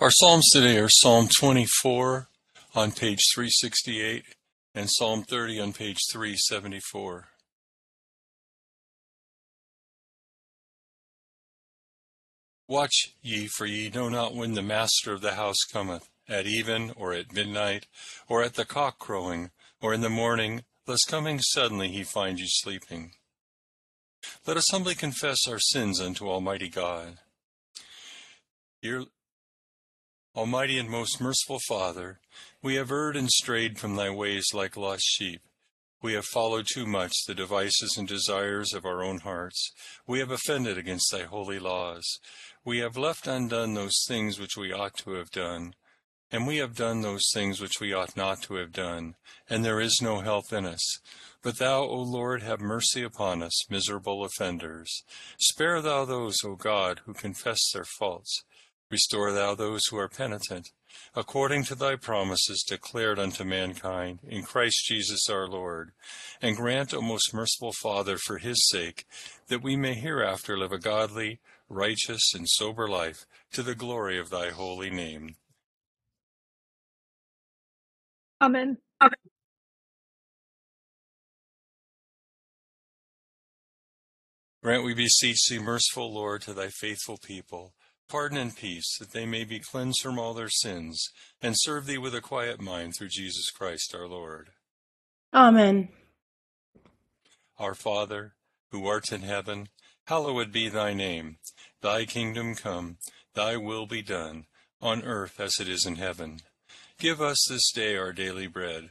Our Psalms today are Psalm 24 on page 368 and Psalm 30 on page 374. Watch ye, for ye know not when the master of the house cometh, at even, or at midnight, or at the cock crowing, or in the morning, lest coming suddenly he find you sleeping. Let us humbly confess our sins unto Almighty God. Dear Almighty and most merciful Father, we have erred and strayed from thy ways like lost sheep. We have followed too much the devices and desires of our own hearts. We have offended against thy holy laws. We have left undone those things which we ought to have done, and we have done those things which we ought not to have done, and there is no help in us. But thou, O Lord, have mercy upon us, miserable offenders. Spare thou those, O God, who confess their faults. Restore thou those who are penitent, according to thy promises declared unto mankind, in Christ Jesus our Lord. And grant, O most merciful Father, for his sake, that we may hereafter live a godly, righteous, and sober life, to the glory of thy holy name. Amen. Amen. Grant, we beseech thee, merciful Lord, to thy faithful people, pardon and peace, that they may be cleansed from all their sins, and serve thee with a quiet mind through Jesus Christ our Lord. Amen. Our Father, who art in heaven, hallowed be thy name. Thy kingdom come, thy will be done, on earth as it is in heaven. Give us this day our daily bread,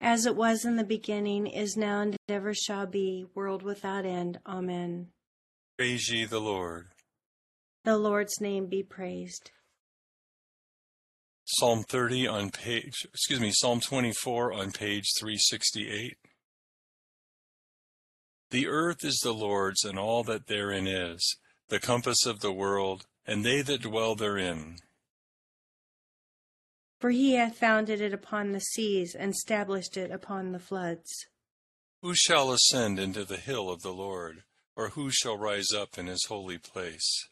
As it was in the beginning, is now, and ever shall be, world without end. Amen. Praise ye the Lord. The Lord's name be praised. Psalm 24 on page 368. The earth is the Lord's, and all that therein is, the compass of the world, and they that dwell therein. For he hath founded it upon the seas, and established it upon the floods. Who shall ascend into the hill of the Lord, or who shall rise up in his holy place?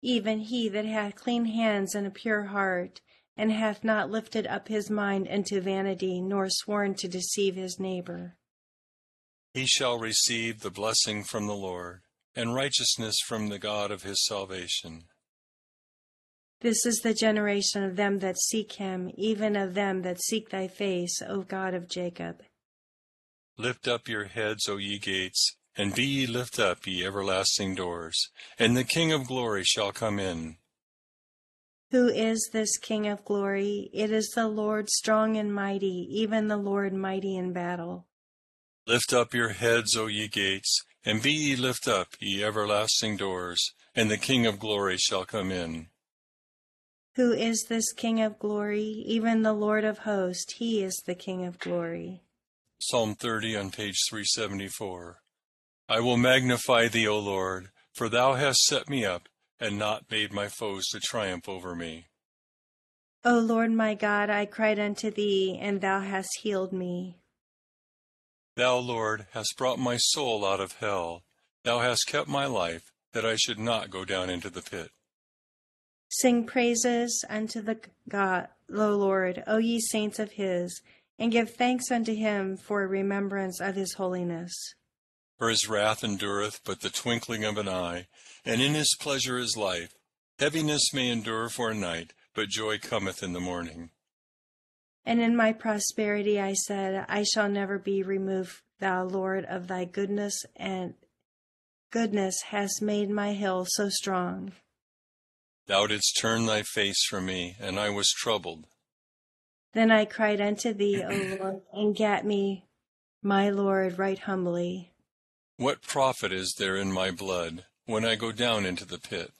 Even he that hath clean hands and a pure heart, and hath not lifted up his mind unto vanity, nor sworn to deceive his neighbor. He shall receive the blessing from the Lord, and righteousness from the God of his salvation. This is the generation of them that seek him, even of them that seek thy face, O God of Jacob. Lift up your heads, O ye gates, and be ye lift up, ye everlasting doors, and the King of glory shall come in. Who is this King of glory? It is the Lord strong and mighty, even the Lord mighty in battle. Lift up your heads, O ye gates, and be ye lift up, ye everlasting doors, and the King of glory shall come in. Who is this King of glory? Even the Lord of hosts, he is the King of glory. Psalm 30 on page 374. I will magnify thee, O Lord, for thou hast set me up, and not made my foes to triumph over me. O Lord my God, I cried unto thee, and thou hast healed me. Thou, Lord, hast brought my soul out of hell. Thou hast kept my life, that I should not go down into the pit. Sing praises unto the God, O Lord, O ye saints of his, and give thanks unto him for a remembrance of his holiness. For his wrath endureth but the twinkling of an eye, and in his pleasure is life. Heaviness may endure for a night, but joy cometh in the morning. And in my prosperity I said, I shall never be removed, thou Lord, of thy goodness, and goodness hast made my hill so strong. Thou didst turn thy face from me, and I was troubled. Then I cried unto thee, O Lord, and gat me, my Lord, right humbly. What profit is there in my blood, when I go down into the pit?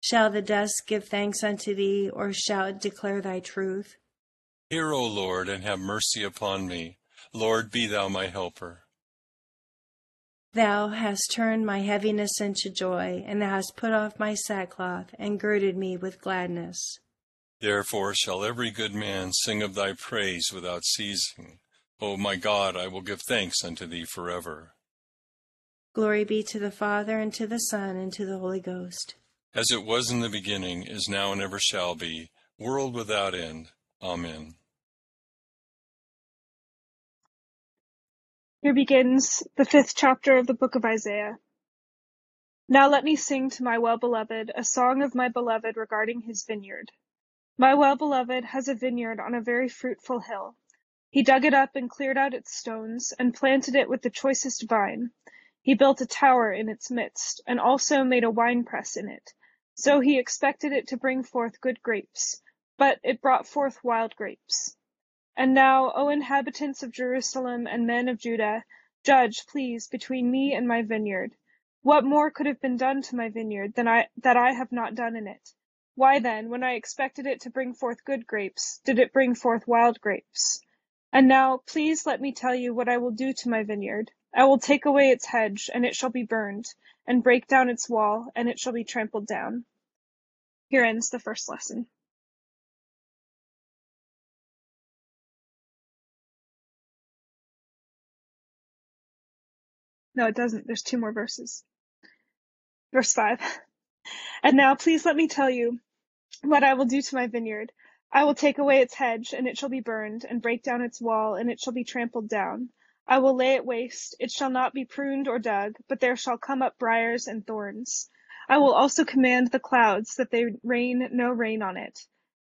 Shall the dust give thanks unto thee, or shall it declare thy truth? Hear, O Lord, and have mercy upon me. Lord, be thou my helper. Thou hast turned my heaviness into joy, and thou hast put off my sackcloth, and girded me with gladness. Therefore shall every good man sing of thy praise without ceasing. O my God, I will give thanks unto thee forever. Glory be to the Father, and to the Son, and to the Holy Ghost. As it was in the beginning, is now, and ever shall be, world without end. Amen. Here begins the 5th chapter of the book of Isaiah. Now let me sing to my well-beloved a song of my beloved regarding his vineyard. My well-beloved has a vineyard on a very fruitful hill. He dug it up and cleared out its stones, and planted it with the choicest vine. He built a tower in its midst, and also made a winepress in it. So he expected it to bring forth good grapes, but it brought forth wild grapes. And now, O inhabitants of Jerusalem and men of Judah, judge, please, between me and my vineyard. What more could have been done to my vineyard than that I have not done in it? Why then, when I expected it to bring forth good grapes, did it bring forth wild grapes? And now, please let me tell you what I will do to my vineyard. I will take away its hedge, and it shall be burned, and break down its wall, and it shall be trampled down. Here ends the first lesson. No, it doesn't. There's two more verses. Verse 5. And now, please let me tell you what I will do to my vineyard. I will take away its hedge, and it shall be burned, and break down its wall, and it shall be trampled down. I will lay it waste. It shall not be pruned or dug, but there shall come up briars and thorns. I will also command the clouds that they rain no rain on it.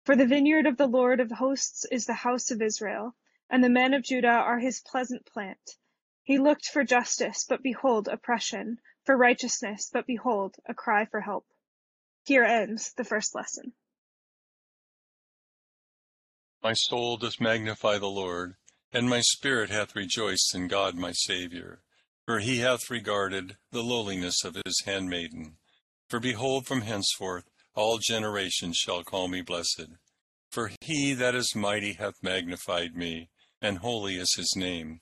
For the vineyard of the Lord of hosts is the house of Israel, and the men of Judah are his pleasant plant. He looked for justice, but behold, oppression, for righteousness, but behold, a cry for help. Here ends the first lesson. My soul doth magnify the Lord, and my spirit hath rejoiced in God my Saviour, for he hath regarded the lowliness of his handmaiden. For behold, from henceforth all generations shall call me blessed. For he that is mighty hath magnified me, and holy is his name.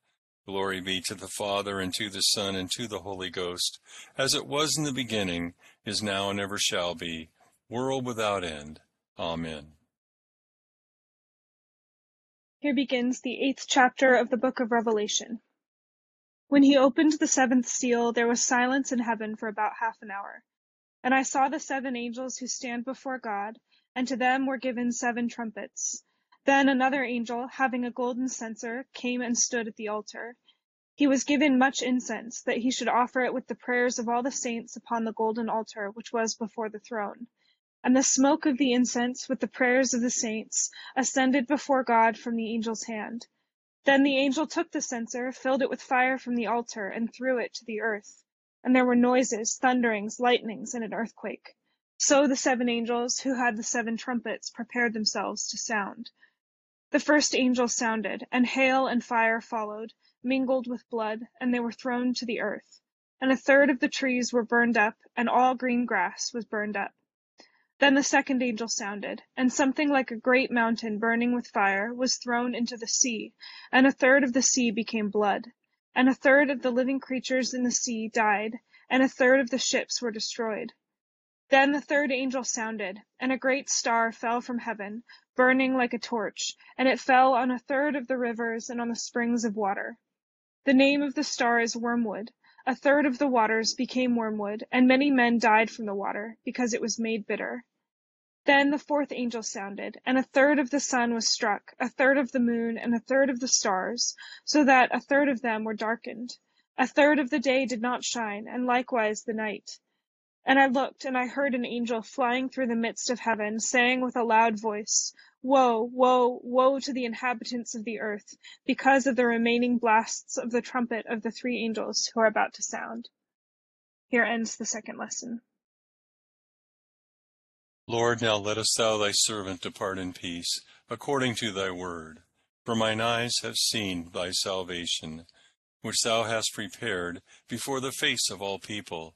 Glory be to the Father, and to the Son, and to the Holy Ghost, as it was in the beginning, is now, and ever shall be, world without end. Amen. Here begins the 8th chapter of the book of Revelation. When he opened the 7th seal, there was silence in heaven for about half an hour. And I saw the 7 angels who stand before God, and to them were given 7 trumpets. Then another angel, having a golden censer, came and stood at the altar. He was given much incense, that he should offer it with the prayers of all the saints upon the golden altar which was before the throne. And the smoke of the incense with the prayers of the saints ascended before God from the angel's hand. Then the angel took the censer, filled it with fire from the altar, and threw it to the earth. And there were noises, thunderings, lightnings, and an earthquake. So the 7 angels, who had the 7 trumpets, prepared themselves to sound. The first angel sounded, and hail and fire followed, mingled with blood, and they were thrown to the earth. And a third of the trees were burned up, and all green grass was burned up. Then the second angel sounded, and something like a great mountain burning with fire was thrown into the sea, and a third of the sea became blood. And a third of the living creatures in the sea died, and a third of the ships were destroyed. Then the third angel sounded, and a great star fell from heaven, burning like a torch, and it fell on a third of the rivers and on the springs of water. The name of the star is Wormwood. A third of the waters became wormwood, and many men died from the water, because it was made bitter. Then the fourth angel sounded, and a third of the sun was struck, a third of the moon, and a third of the stars, so that a third of them were darkened. A third of the day did not shine, and likewise the night. And I looked, and I heard an angel flying through the midst of heaven, saying with a loud voice, Woe, woe, woe to the inhabitants of the earth, because of the remaining blasts of the trumpet of the three angels who are about to sound. Here ends the second lesson. Lord, now lettest thou thy servant depart in peace, according to thy word. For mine eyes have seen thy salvation, which thou hast prepared before the face of all people,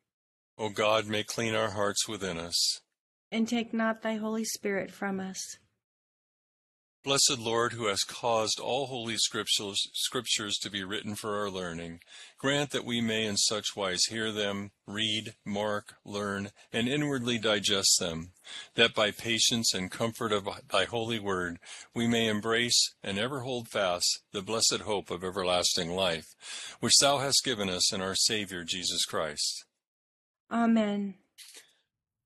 O God, make clean our hearts within us. And take not thy Holy Spirit from us. Blessed Lord, who hast caused all holy scriptures to be written for our learning, grant that we may in such wise hear them, read, mark, learn, and inwardly digest them, that by patience and comfort of thy holy word we may embrace and ever hold fast the blessed hope of everlasting life, which thou hast given us in our Savior Jesus Christ. Amen.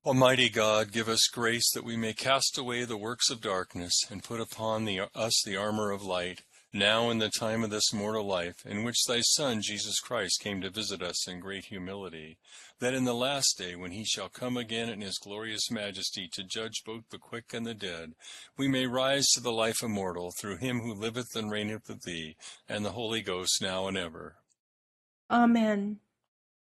Almighty God, give us grace that we may cast away the works of darkness and put upon us the armor of light, now in the time of this mortal life, in which thy Son, Jesus Christ, came to visit us in great humility, that in the last day, when he shall come again in his glorious majesty to judge both the quick and the dead, we may rise to the life immortal through him who liveth and reigneth with thee, and the Holy Ghost, now and ever. Amen.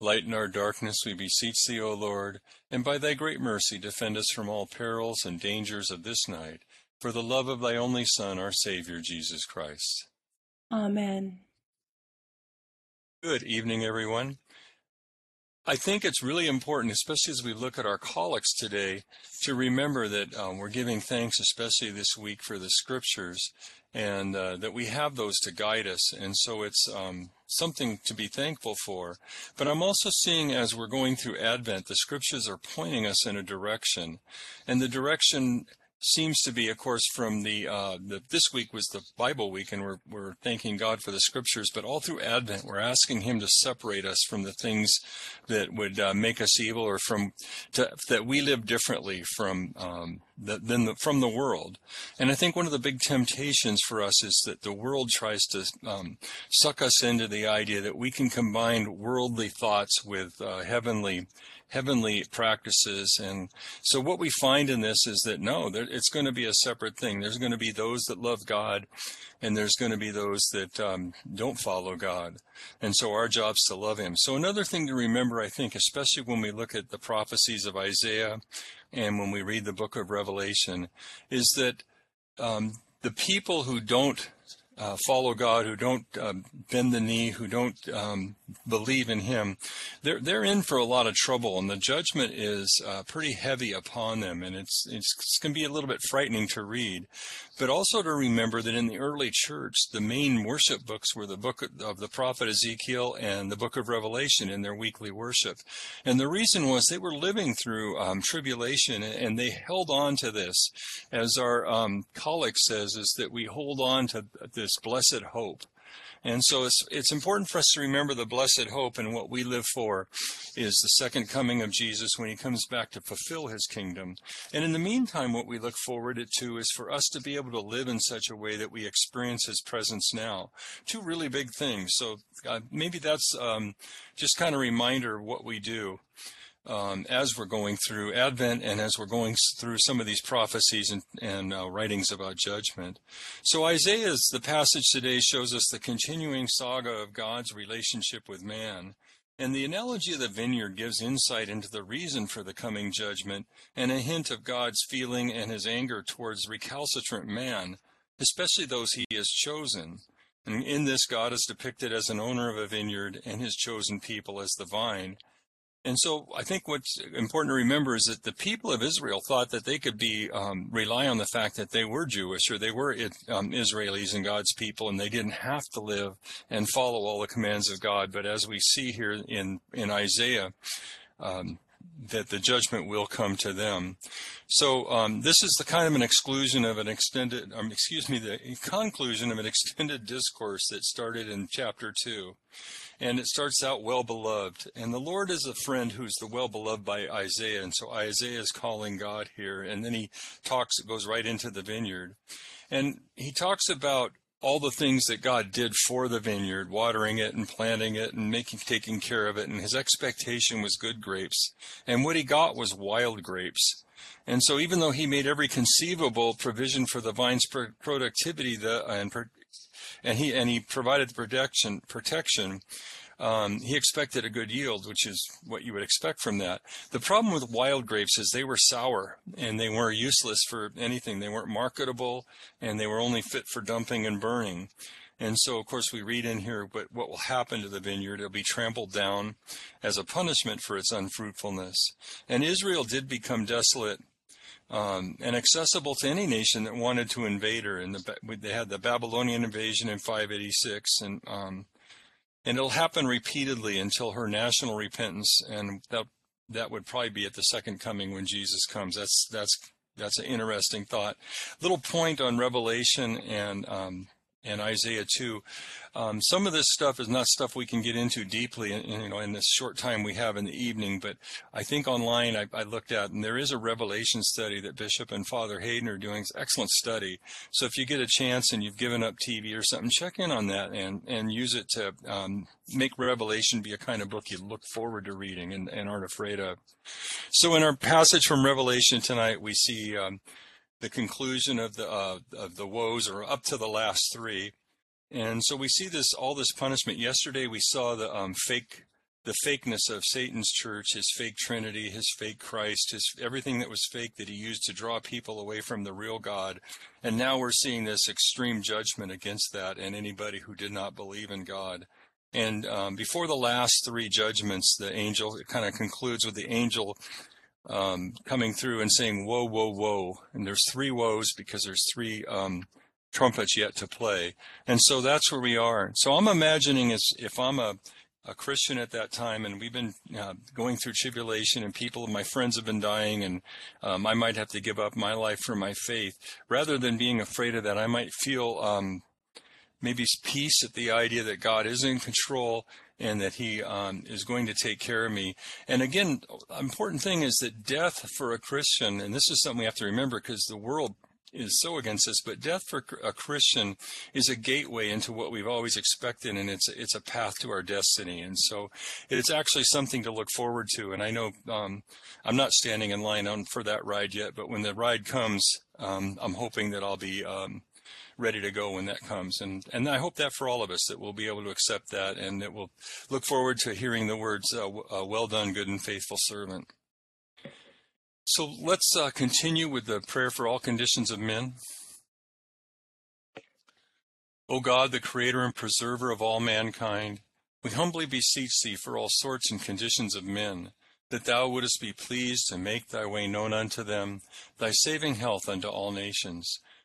Lighten our darkness, we beseech thee, O Lord, and by thy great mercy defend us from all perils and dangers of this night, for the love of thy only Son, our Savior, Jesus Christ. Amen. Good evening, everyone. I think it's really important, especially as we look at our collects today, to remember that we're giving thanks, especially this week, for the scriptures, and that we have those to guide us. And so it's something to be thankful for. But I'm also seeing, as we're going through Advent, the scriptures are pointing us in a direction, and the direction seems to be, of course, from this week was the Bible week, and we're thanking God for the scriptures, but all through Advent, we're asking him to separate us from the things that would make us evil, or that we live differently from the world. And I think one of the big temptations for us is that the world tries to suck us into the idea that we can combine worldly thoughts with heavenly practices. And so what we find in this is that no, it's going to be a separate thing. There's going to be those that love God, and there's going to be those that don't follow God. And so our job's to love him. So another thing to remember, I think, especially when we look at the prophecies of Isaiah and when we read the book of Revelation, is that the people who don't follow God, who don't bend the knee, who don't believe in him, they're in for a lot of trouble, and the judgment is pretty heavy upon them, and it's going to be a little bit frightening to read. but also to remember that in the early church, the main worship books were the book of the prophet Ezekiel and the book of Revelation in their weekly worship. And the reason was they were living through tribulation, and they held on to this. As our colleague says, is that we hold on to this blessed hope. And so it's important for us to remember the blessed hope, and what we live for is the second coming of Jesus when he comes back to fulfill his kingdom. And in the meantime, what we look forward to is for us to be able to live in such a way that we experience his presence now. Two really big things. So maybe that's just kind of a reminder of what we do as we're going through Advent and as we're going through some of these prophecies and writings about judgment. So Isaiah's, the passage today, shows us the continuing saga of God's relationship with man. And the analogy of the vineyard gives insight into the reason for the coming judgment and a hint of God's feeling and his anger towards recalcitrant man, especially those he has chosen. And in this, God is depicted as an owner of a vineyard and his chosen people as the vine. And so I think what's important to remember is that the people of Israel thought that they could be rely on the fact that they were Jewish, or they were Israelis and God's people, and they didn't have to live and follow all the commands of God. But as we see here in Isaiah, that the judgment will come to them. So this is the kind of an exclusion of an extended, the conclusion of an extended discourse that started in chapter 2. And it starts out, well-beloved. And the Lord is a friend who's the well-beloved by Isaiah. And so Isaiah is calling God here. And then he talks, it goes right into the vineyard. And he talks about all the things that God did for the vineyard, watering it and planting it and taking care of it. And his expectation was good grapes. And what he got was wild grapes. And so even though he made every conceivable provision for the vine's productivity, and he provided the protection, he expected a good yield, which is what you would expect from that. The problem with wild grapes is they were sour, and they were useless for anything. They weren't marketable, and they were only fit for dumping and burning. And so, of course, we read in here what will happen to the vineyard. It'll be trampled down as a punishment for its unfruitfulness. And Israel did become desolate, and accessible to any nation that wanted to invade her. And they had the Babylonian invasion in 586, and it'll happen repeatedly until her national repentance, and that would probably be at the second coming when Jesus comes. That's an interesting thought. Little point on Revelation and Isaiah 2. Some of this stuff is not stuff we can get into deeply in this short time we have in the evening, but I think online I looked at, and there is a Revelation study that Bishop and Father Hayden are doing. It's an excellent study. So if you get a chance and you've given up TV or something, check in on that and use it to make Revelation be a kind of book you look forward to reading and aren't afraid of. So in our passage from Revelation tonight, we see the conclusion of the woes, or up to the last three. And so we see all this punishment. Yesterday we saw the fakeness of Satan's church, his fake Trinity, his fake Christ, everything that was fake that he used to draw people away from the real God. And now we're seeing this extreme judgment against that and anybody who did not believe in God. And before the last three judgments, the angel, it kind of concludes with the angel coming through and saying, woe, woe, woe. And there's three woes because there's three trumpets yet to play. And so that's where we are. So I'm imagining, as if I'm a Christian at that time, and we've been going through tribulation, and my friends have been dying, and I might have to give up my life for my faith. Rather than being afraid of that, I might feel maybe peace at the idea that God is in control, and that he is going to take care of me. And again, the important thing is that death for a Christian, and this is something we have to remember because the world is so against this, but death for a Christian is a gateway into what we've always expected, and it's a path to our destiny. And so it's actually something to look forward to. And I know I'm not standing in line for that ride yet, but when the ride comes, I'm hoping that I'll be ready to go when that comes. And I hope that for all of us, that we'll be able to accept that, and that we'll look forward to hearing the words, well done, good and faithful servant. So let's continue with the prayer for all conditions of men. O God, the creator and preserver of all mankind, we humbly beseech thee for all sorts and conditions of men, that thou wouldest be pleased to make thy way known unto them, thy saving health unto all nations.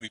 We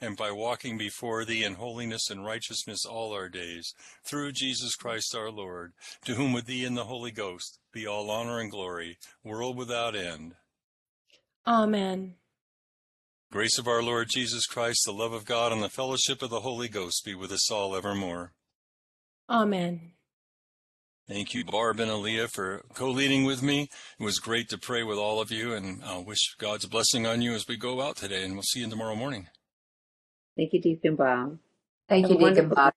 and by walking before thee in holiness and righteousness all our days, through Jesus Christ our Lord, to whom with thee and the Holy Ghost be all honor and glory, world without end. Amen. Grace of our Lord Jesus Christ, the love of God, and the fellowship of the Holy Ghost be with us all evermore. Amen. Thank you, Barb and Aaliyah, for co-leading with me. It was great to pray with all of you, and I wish God's blessing on you as we go out today, and we'll see you tomorrow morning. Thank you, Dick and Bob. Thank you, Dick and Bob.